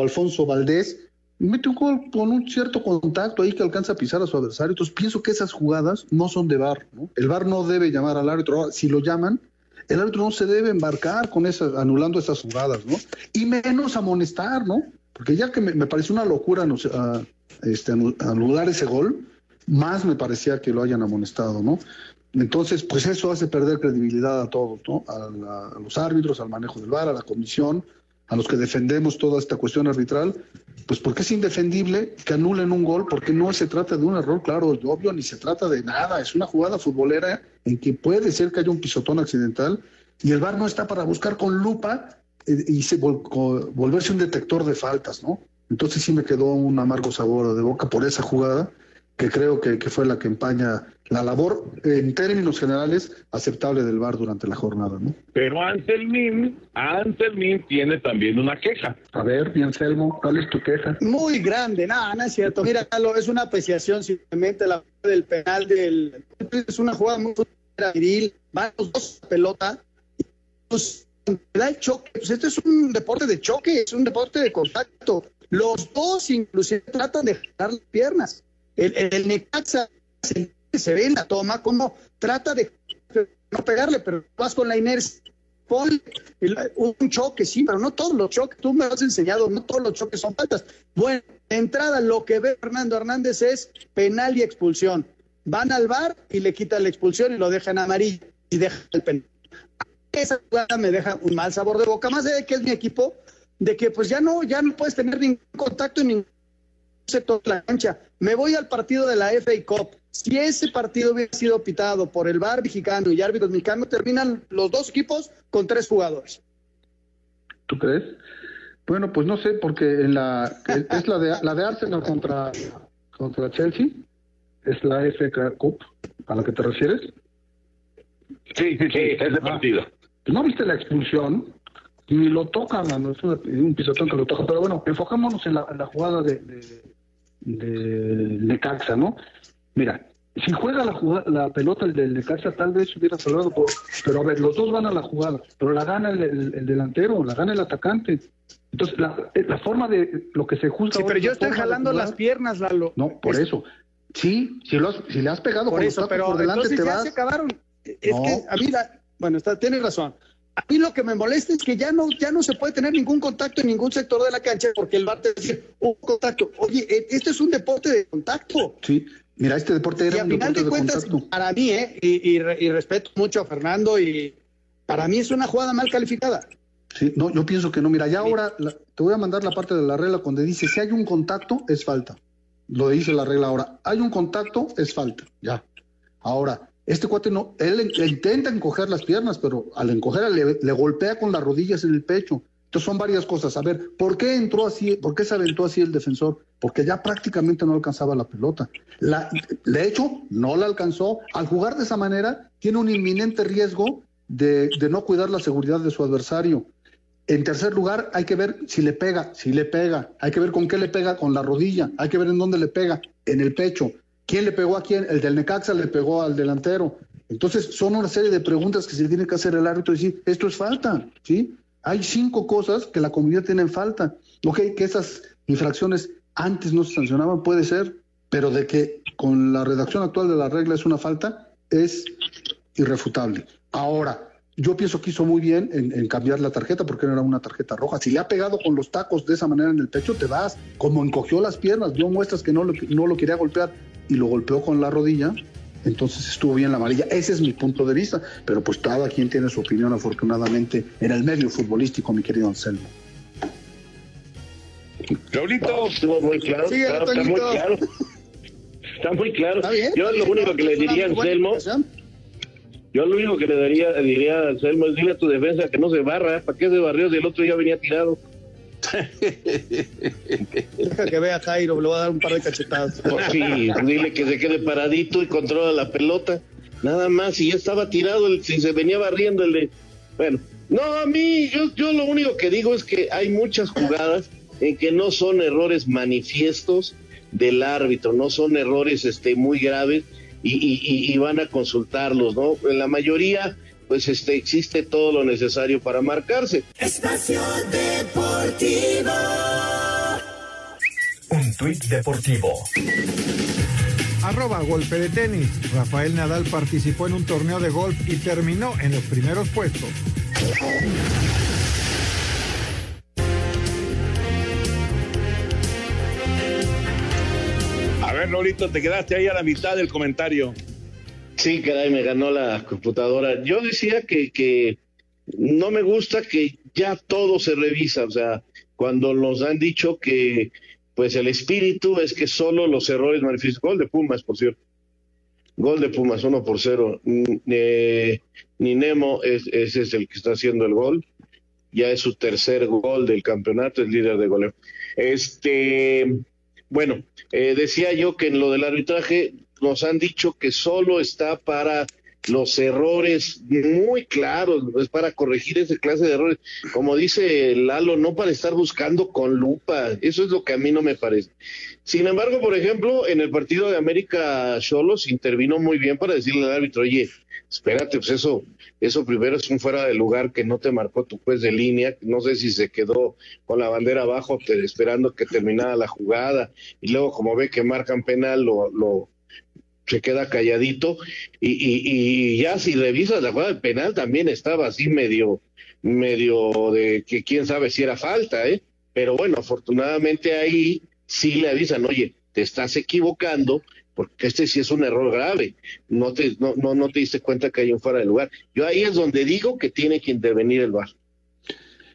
Alfonso Valdés mete un gol con un cierto contacto ahí que alcanza a pisar a su adversario. Entonces pienso que esas jugadas no son de VAR, ¿no? El VAR no debe llamar al árbitro. Ahora, si lo llaman, el árbitro no se debe embarcar con esas, anulando esas jugadas, ¿no? Y menos amonestar, ¿no? Porque ya que me pareció una locura anular ese gol, más me parecía que lo hayan amonestado, ¿no? Entonces, pues eso hace perder credibilidad a todos, ¿no? A los árbitros, al manejo del VAR, a la comisión, a los que defendemos toda esta cuestión arbitral, pues porque es indefendible que anulen un gol, porque no se trata de un error claro, obvio, ni se trata de nada, es una jugada futbolera en que puede ser que haya un pisotón accidental, y el VAR no está para buscar con lupa y volverse un detector de faltas, ¿no? Entonces sí me quedó un amargo sabor de boca por esa jugada, que creo que fue la que empaña la labor, en términos generales, aceptable del VAR durante la jornada, ¿no? Pero Anselmín tiene también una queja. A ver, Anselmo, ¿cuál es tu queja? Muy grande, no es cierto. Mira, es una apreciación simplemente la del penal del... Es una jugada muy viril, van los dos a pelota, y da el choque. Pues esto es un deporte de choque, es un deporte de contacto. Los dos inclusive tratan de jalar las piernas. El Necaxa se ve en la toma como trata de no pegarle, pero vas con la inercia. Pon un choque, sí, pero no todos los choques, tú me has enseñado, no todos los choques son faltas. Bueno, de entrada lo que ve Fernando Hernández es penal y expulsión. Van al VAR y le quitan la expulsión y lo dejan amarillo y dejan el penal. Esa jugada me deja un mal sabor de boca, más de que es mi equipo, de que pues ya no puedes tener ningún contacto en ningún sector de la cancha. Me voy al partido de la FA Cup. Si ese partido hubiera sido pitado por el VAR mexicano y árbitros mexicanos, terminan los dos equipos con 3 jugadores. ¿Tú crees? Bueno, pues no sé, porque en la es la de Arsenal contra Chelsea, es la FA Cup a la que te refieres. Sí, ese partido. ¿No viste la expulsión? Ni lo tocan, ¿no? Es un pisotón que lo toca. Pero bueno, enfocémonos en la jugada de Necaxa, ¿no? Mira, si juega la pelota el del Necaxa, tal vez hubiera salvado, pero a ver, los dos van a la jugada, pero la gana el delantero, la gana el atacante. Entonces, la forma de lo que se juzga... Sí, pero yo estoy jalando las piernas, Lalo. No, por eso. Sí, si le has pegado por eso, pero por delante te vas... Ya se acabaron. Es que a mí tienes razón. A mí lo que me molesta es que ya no se puede tener ningún contacto en ningún sector de la cancha, porque el VAR te dice un contacto. Oye, este es un deporte de contacto. Sí. Mira, este deporte era un deporte de contacto. Y al final de cuentas, para mí, y respeto mucho a Fernando, y para mí es una jugada mal calificada. Sí, no, yo pienso que no. Mira, ya ahora te voy a mandar la parte de la regla donde dice, si hay un contacto, es falta. Lo dice la regla ahora. Hay un contacto, es falta. Ya. Ahora, este cuate no, él intenta encoger las piernas, pero al encoger le golpea con las rodillas en el pecho. Entonces son varias cosas. A ver, ¿por qué entró así? ¿Por qué se aventó así el defensor? Porque ya prácticamente no alcanzaba la pelota. De hecho, no la alcanzó. Al jugar de esa manera, tiene un inminente riesgo de no cuidar la seguridad de su adversario. En tercer lugar, hay que ver si le pega. Hay que ver con qué le pega, con la rodilla. Hay que ver en dónde le pega, en el pecho. ¿Quién le pegó a quién? El del Necaxa le pegó al delantero. Entonces, son una serie de preguntas que se tiene que hacer el árbitro y decir, esto es falta, ¿sí? Hay 5 cosas que la comunidad tiene en falta. Ok, que esas infracciones antes no se sancionaban, puede ser, pero de que con la redacción actual de la regla es una falta, es irrefutable. Ahora, yo pienso que hizo muy bien en cambiar la tarjeta, porque no era una tarjeta roja. Si le ha pegado con los tacos de esa manera en el pecho, te vas. Como encogió las piernas, dio muestras que no lo quería golpear y lo golpeó con la rodilla, entonces estuvo bien la amarilla. Ese es mi punto de vista, pero pues cada quien tiene su opinión, afortunadamente, en el medio futbolístico, mi querido Anselmo. Raulito, estuvo muy claro. Sí, claro, está muy claro. Está muy claro. Yo lo único que le diría a Anselmo, diría a Anselmo es, dile a tu defensa que no se barra. ¿Para qué se barrió si el otro ya venía tirado? Deja que vea a Jairo, le voy a dar un par de cachetadas. Pues sí, dile que se quede paradito y controla la pelota. Nada más, si ya estaba tirado, si se venía barriendo Bueno, no, a mí, yo lo único que digo es que hay muchas jugadas en que no son errores manifiestos del árbitro, no son errores muy graves y van a consultarlos, ¿no? En la mayoría... pues existe todo lo necesario para marcarse. Espacio Deportivo. Un tuit deportivo. @golpedetenis. Rafael Nadal participó en un torneo de golf y terminó en los primeros puestos. A ver, Lolito, te quedaste ahí a la mitad del comentario. Sí, caray, me ganó la computadora. Yo decía que no me gusta que ya todo se revisa, o sea, cuando nos han dicho que pues el espíritu es que solo los errores manifiestos. Gol de Pumas, por cierto. Gol de Pumas, 1-0. Ni Nemo, ese es el que está haciendo el gol. Ya es su tercer gol del campeonato, es líder de goleo. Bueno, decía yo que en lo del arbitraje nos han dicho que solo está para los errores muy claros, es para corregir esa clase de errores, como dice Lalo, no para estar buscando con lupa. Eso es lo que a mí no me parece. Sin embargo, por ejemplo, en el partido de América Xolos intervino muy bien para decirle al árbitro, oye, Espérate, pues eso primero es un fuera de lugar que no te marcó tu juez de línea, no sé si se quedó con la bandera abajo esperando que terminara la jugada, y luego como ve que marcan penal, se queda calladito, y ya si revisas la jugada del penal también estaba así medio de que quién sabe si era falta, pero bueno, afortunadamente ahí sí le avisan, oye, te estás equivocando, porque este sí es un error grave, no te diste cuenta que hay un fuera de lugar. Yo ahí es donde digo que tiene que intervenir el VAR.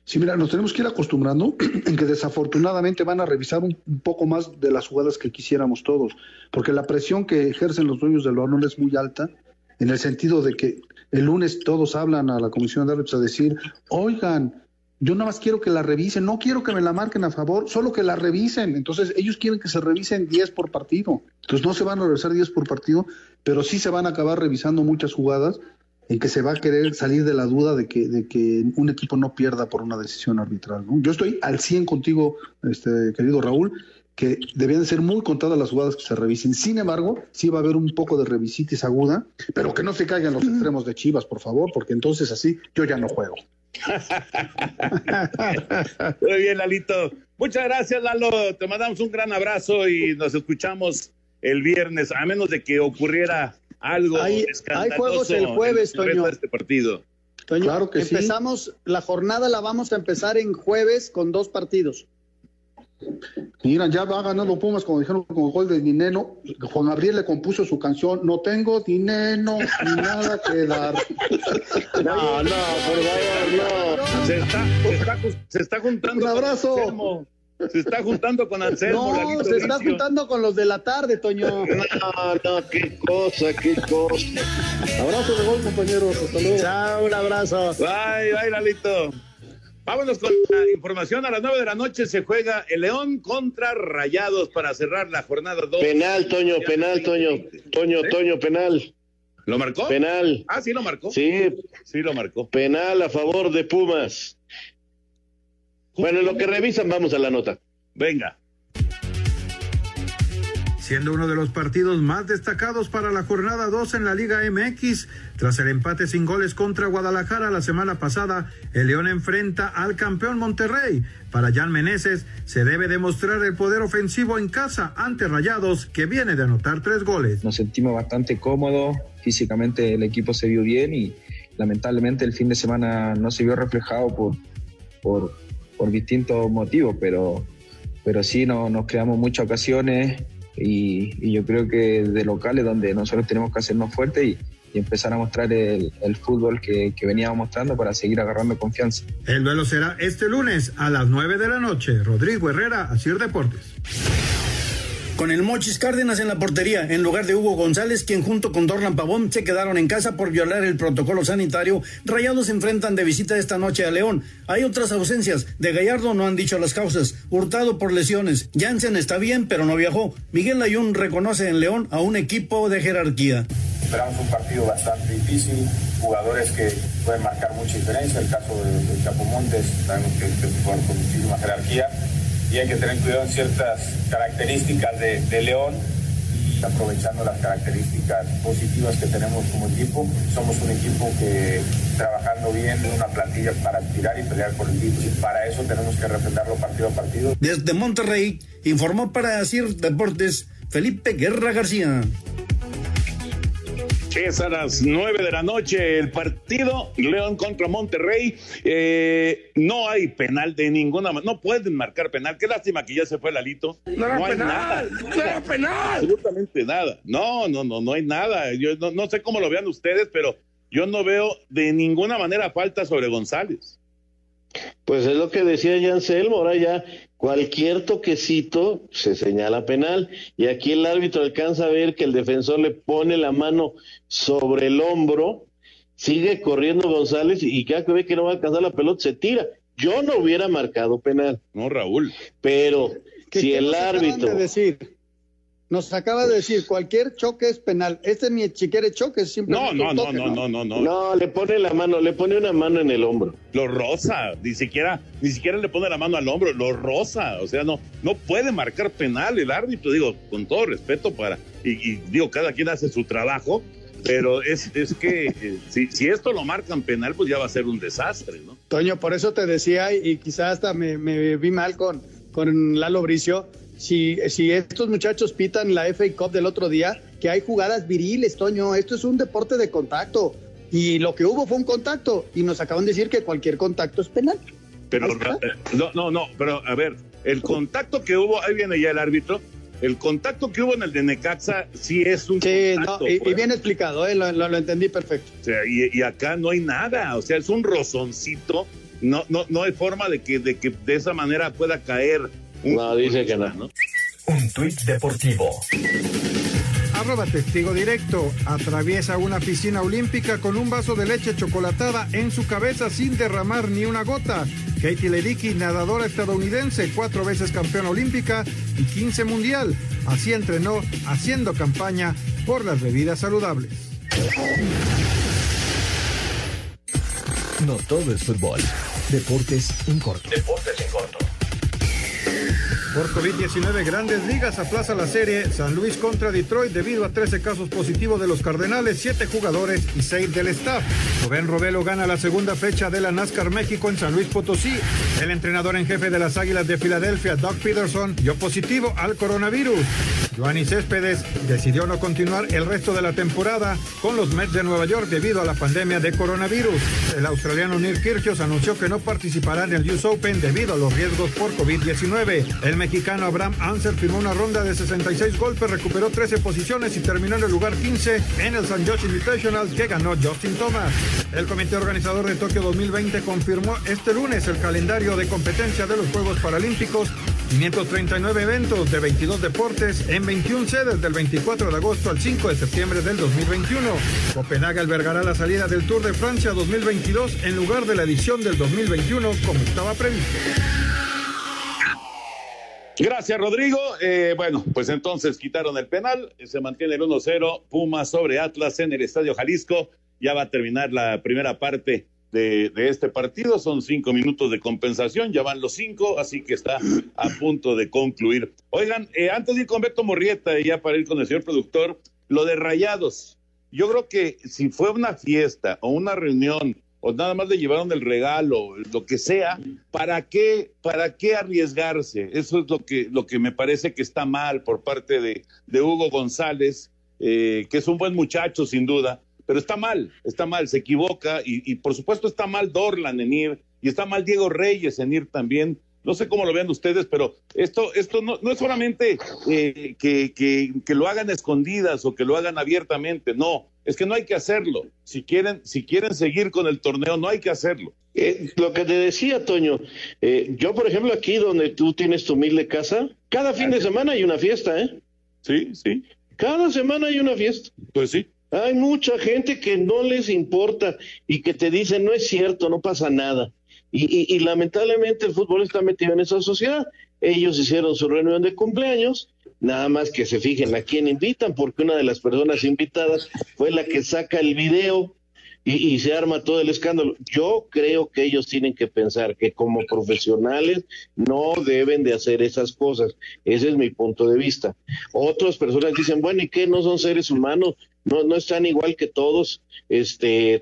Sí, mira, nos tenemos que ir acostumbrando en que desafortunadamente van a revisar un poco más de las jugadas que quisiéramos todos, porque la presión que ejercen los dueños del balón es muy alta, en el sentido de que el lunes todos hablan a la Comisión de Árbitros a decir, oigan, yo nada más quiero que la revisen, no quiero que me la marquen a favor, solo que la revisen. Entonces ellos quieren que se revisen 10 por partido. Entonces no se van a revisar 10 por partido, pero sí se van a acabar revisando muchas jugadas en que se va a querer salir de la duda de que un equipo no pierda por una decisión arbitral, ¿no? Yo estoy al 100 contigo, querido Raúl, que debían ser muy contadas las jugadas que se revisen. Sin embargo, sí va a haber un poco de revisitis aguda, pero que no se caigan los extremos de Chivas, por favor, porque entonces así yo ya no juego. Muy bien, Lalito. Muchas gracias, Lalo. Te mandamos un gran abrazo y nos escuchamos el viernes, a menos de que ocurriera algo escandaloso. Hay juegos el jueves, Toño. Este partido. Toño, claro que empezamos sí. La jornada la vamos a empezar en jueves con 2 partidos. Mira, ya va ganando Pumas, como dijeron, con gol de Dineno. Juan Gabriel le compuso su canción, no tengo dinero ni nada que dar. No, por favor, no. Se está juntando. Un abrazo. Con Anselmo. Se está juntando con Anselmo. No, se está juntando con los de la tarde, Toño. No, qué cosa. Abrazo de gol, compañeros. Hasta luego. Chao, un abrazo. Bye, Lalito. Vámonos con la información. A las 9:00 p.m. se juega el León contra Rayados para cerrar la jornada 2. Penal, Toño, Toño, penal. ¿Lo marcó? Penal. Ah, sí lo marcó. Sí lo marcó. Penal a favor de Pumas. Bueno, en lo que revisan, vamos a la nota. Venga. Siendo uno de los partidos más destacados para la jornada 2 en la Liga MX, tras el empate sin goles contra Guadalajara la semana pasada, el León enfrenta al campeón Monterrey. Para Jan Meneses, se debe demostrar el poder ofensivo en casa ante Rayados, que viene de anotar 3 goles. Nos sentimos bastante cómodos, físicamente el equipo se vio bien y lamentablemente el fin de semana no se vio reflejado por distintos motivos, pero sí nos creamos muchas ocasiones. Y yo creo que de locales donde nosotros tenemos que hacernos fuertes y empezar a mostrar el fútbol que veníamos mostrando para seguir agarrando confianza. El duelo será este lunes a las 9:00 p.m. Rodrigo Herrera, Asir Deportes. Con el Mochis Cárdenas en la portería, en lugar de Hugo González, quien junto con Dorlan Pavón se quedaron en casa por violar el protocolo sanitario, Rayados se enfrentan de visita esta noche a León. Hay otras ausencias, de Gallardo no han dicho las causas, Hurtado por lesiones, Jansen está bien pero no viajó. Miguel Layún reconoce en León a un equipo de jerarquía. Esperamos un partido bastante difícil, jugadores que pueden marcar mucha diferencia, el caso de Chapo Montes, que jugar con muchísima jerarquía. Y hay que tener cuidado en ciertas características de León y aprovechando las características positivas que tenemos como equipo. Somos un equipo que trabajando bien, una plantilla para tirar y pelear por el equipo. Y para eso tenemos que refrendarlo partido a partido. Desde Monterrey, informó para Asir Deportes, Felipe Guerra García. Es a las 9:00 p.m. el partido León contra Monterrey. No hay penal de ninguna manera. No pueden marcar penal. Qué lástima que ya se fue Lalito. No hay penal, nada. No era penal. Absolutamente nada. No hay nada. Yo no sé cómo lo vean ustedes, pero yo no veo de ninguna manera falta sobre González. Pues es lo que decía ya Anselmo. Ahora ya cualquier toquecito se señala penal y aquí el árbitro alcanza a ver que el defensor le pone la mano sobre el hombro, sigue corriendo González y cada que ve que no va a alcanzar la pelota se tira. Yo no hubiera marcado penal. No, Raúl. Pero si el árbitro... Nos acaba de decir, cualquier choque es penal. Este ni siquiera es choque, es simplemente un toque, no. No, le pone una mano en el hombro. Lo roza, ni siquiera le pone la mano al hombro, lo roza. O sea, no puede marcar penal el árbitro, digo, con todo respeto para... Y digo, cada quien hace su trabajo, Pero es que si esto lo marcan penal, pues ya va a ser un desastre, ¿no? Toño, por eso te decía, y quizás hasta me vi mal con Lalo Bricio, si estos muchachos pitan la FA Cup del otro día, que hay jugadas viriles, Toño, esto es un deporte de contacto, y lo que hubo fue un contacto, y nos acaban de decir que cualquier contacto es penal. Pero no, pero a ver, el contacto que hubo, ahí viene ya el árbitro, el contacto que hubo en el de Necaxa sí es un contacto. No, y bien explicado, lo entendí perfecto. O sea, y acá no hay nada, o sea, es un rozoncito, no hay forma de que de esa manera pueda caer. No, dice que no. Un tuit deportivo. @testigo directo, atraviesa una piscina olímpica con un vaso de leche chocolatada en su cabeza sin derramar ni una gota. Katie Ledecky, nadadora estadounidense, 4 veces campeona olímpica y 15 mundial. Así entrenó, haciendo campaña por las bebidas saludables. No todo es fútbol. Deportes en corto. Por COVID-19, Grandes Ligas aplaza la serie San Luis contra Detroit debido a 13 casos positivos de los Cardenales, 7 jugadores y 6 del staff. Rubén Robelo gana la segunda fecha de la NASCAR México en San Luis Potosí. El entrenador en jefe de las Águilas de Filadelfia, Doug Peterson, dio positivo al coronavirus. Giovanni Céspedes decidió no continuar el resto de la temporada con los Mets de Nueva York debido a la pandemia de coronavirus. El australiano Neil Kyrgios anunció que no participará en el US Open debido a los riesgos por COVID-19. El mexicano Abraham Anser firmó una ronda de 66 golpes, recuperó 13 posiciones y terminó en el lugar 15 en el St. George Invitational que ganó Justin Thomas. El comité organizador de Tokio 2020 confirmó este lunes el calendario de competencia de los Juegos Paralímpicos, 539 eventos de 22 deportes en 21 sedes del 24 de agosto al 5 de septiembre del 2021. Copenhague albergará la salida del Tour de Francia 2022 en lugar de la edición del 2021 como estaba previsto. Gracias, Rodrigo. Bueno, pues entonces quitaron el penal, se mantiene el 1-0, Pumas sobre Atlas en el Estadio Jalisco. Ya va a terminar la primera parte de este partido, son 5 minutos de compensación, ya van los 5, así que está a punto de concluir. Oigan, antes de ir con Beto Morrieta y ya para ir con el señor productor, lo de Rayados, yo creo que si fue una fiesta o una reunión, o nada más le llevaron el regalo, lo que sea, ¿para qué arriesgarse? Eso es lo que me parece que está mal por parte de Hugo González, que es un buen muchacho sin duda, pero está mal, se equivoca, y por supuesto está mal Dorlan en ir, y está mal Diego Reyes en ir también. No sé cómo lo vean ustedes, pero esto no es solamente que lo hagan escondidas o que lo hagan abiertamente, no, es que no hay que hacerlo. Si quieren seguir con el torneo, no hay que hacerlo. Lo que te decía, Toño, yo por ejemplo aquí donde tú tienes tu humilde casa, cada fin de semana hay una fiesta, ¿eh? Sí. Cada semana hay una fiesta. Pues sí. Hay mucha gente que no les importa y que te dice, no es cierto, no pasa nada. Y lamentablemente el fútbol está metido en esa sociedad. Ellos hicieron su reunión de cumpleaños, nada más que se fijen a quién invitan, porque una de las personas invitadas fue la que saca el video y se arma todo el escándalo. Yo creo que ellos tienen que pensar que como profesionales no deben de hacer esas cosas. Ese es mi punto de vista. Otras personas dicen, bueno, ¿y qué? ¿No son seres humanos? No están igual que todos,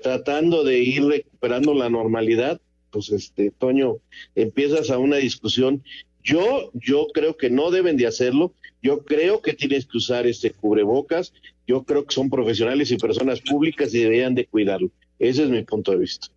tratando de ir recuperando la normalidad. Pues Toño, empiezas a una discusión. Yo creo que no deben de hacerlo. Yo creo que tienes que usar cubrebocas. Yo creo que son profesionales y personas públicas y deberían de cuidarlo. Ese es mi punto de vista.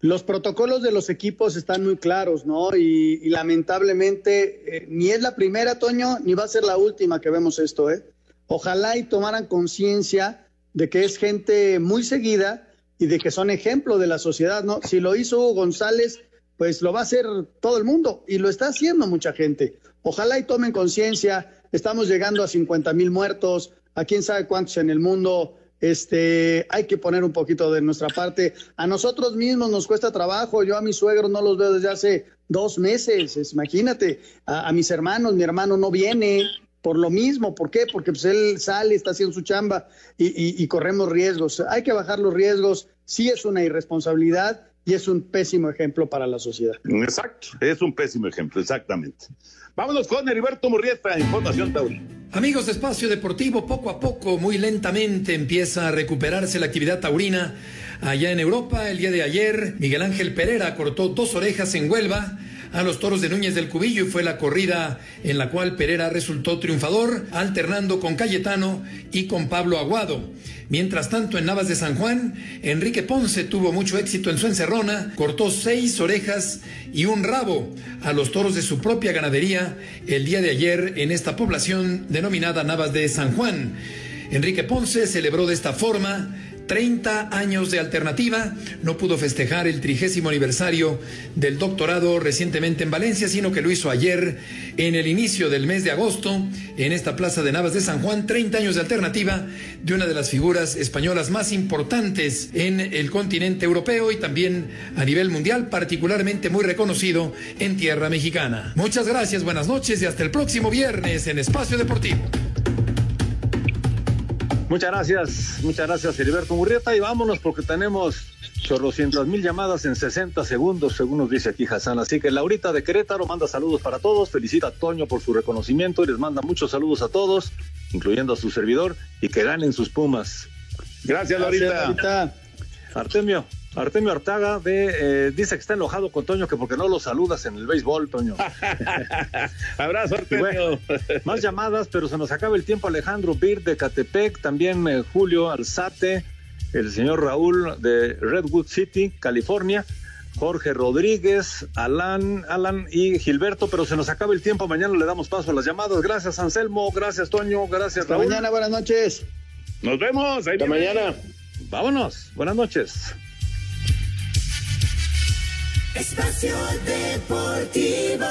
Los protocolos de los equipos están muy claros, ¿no? Y lamentablemente ni es la primera, Toño, ni va a ser la última que vemos esto, ¿eh? Ojalá y tomaran conciencia de que es gente muy seguida y de que son ejemplo de la sociedad, ¿no? Si lo hizo Hugo González, pues lo va a hacer todo el mundo, y lo está haciendo mucha gente. Ojalá y tomen conciencia, estamos llegando a 50,000 muertos, a quién sabe cuántos en el mundo, hay que poner un poquito de nuestra parte. A nosotros mismos nos cuesta trabajo, yo a mis suegros no los veo desde hace 2 meses, imagínate, a mis hermanos, mi hermano no viene, por lo mismo, ¿por qué? Porque pues él sale, está haciendo su chamba y corremos riesgos. Hay que bajar los riesgos, sí es una irresponsabilidad y es un pésimo ejemplo para la sociedad. Exacto, es un pésimo ejemplo, exactamente. Vámonos con Heriberto Murrieta en Fundación Taurina. Amigos de Espacio Deportivo, poco a poco, muy lentamente empieza a recuperarse la actividad taurina allá en Europa. El día de ayer, Miguel Ángel Pereira cortó 2 orejas en Huelva a los toros de Núñez del Cubillo, y fue la corrida en la cual Pereira resultó triunfador, alternando con Cayetano y con Pablo Aguado. Mientras tanto, en Navas de San Juan, Enrique Ponce tuvo mucho éxito en su encerrona, cortó 6 orejas y un rabo a los toros de su propia ganadería el día de ayer en esta población denominada Navas de San Juan. Enrique Ponce celebró de esta forma 30 años de alternativa. No pudo festejar el 30º aniversario del doctorado recientemente en Valencia, sino que lo hizo ayer en el inicio del mes de agosto, en esta plaza de Navas de San Juan. 30 años de alternativa de una de las figuras españolas más importantes en el continente europeo y también a nivel mundial, particularmente muy reconocido en tierra mexicana. Muchas gracias, buenas noches y hasta el próximo viernes en Espacio Deportivo. Muchas gracias Heriberto Murrieta, y vámonos porque tenemos 200,000 llamadas en 60 segundos, según nos dice aquí Hassan. Así que Laurita de Querétaro manda saludos para todos, felicita a Toño por su reconocimiento y les manda muchos saludos a todos, incluyendo a su servidor, y que ganen sus Pumas. Gracias Laurita. Artemio Artaga dice que está enojado con Toño que porque no lo saludas en el béisbol, Toño. Abrazo, Artemio. Bueno, más llamadas, pero se nos acaba el tiempo. Alejandro Bir de Catepec, también Julio Alzate, el señor Raúl de Redwood City, California, Jorge Rodríguez, Alan y Gilberto, pero se nos acaba el tiempo. Mañana le damos paso a las llamadas. Gracias, Anselmo. Gracias, Toño. Gracias, Raúl. Hasta mañana, buenas noches. Nos vemos. Hasta mañana. Vámonos. Buenas noches. Espacio Deportivo.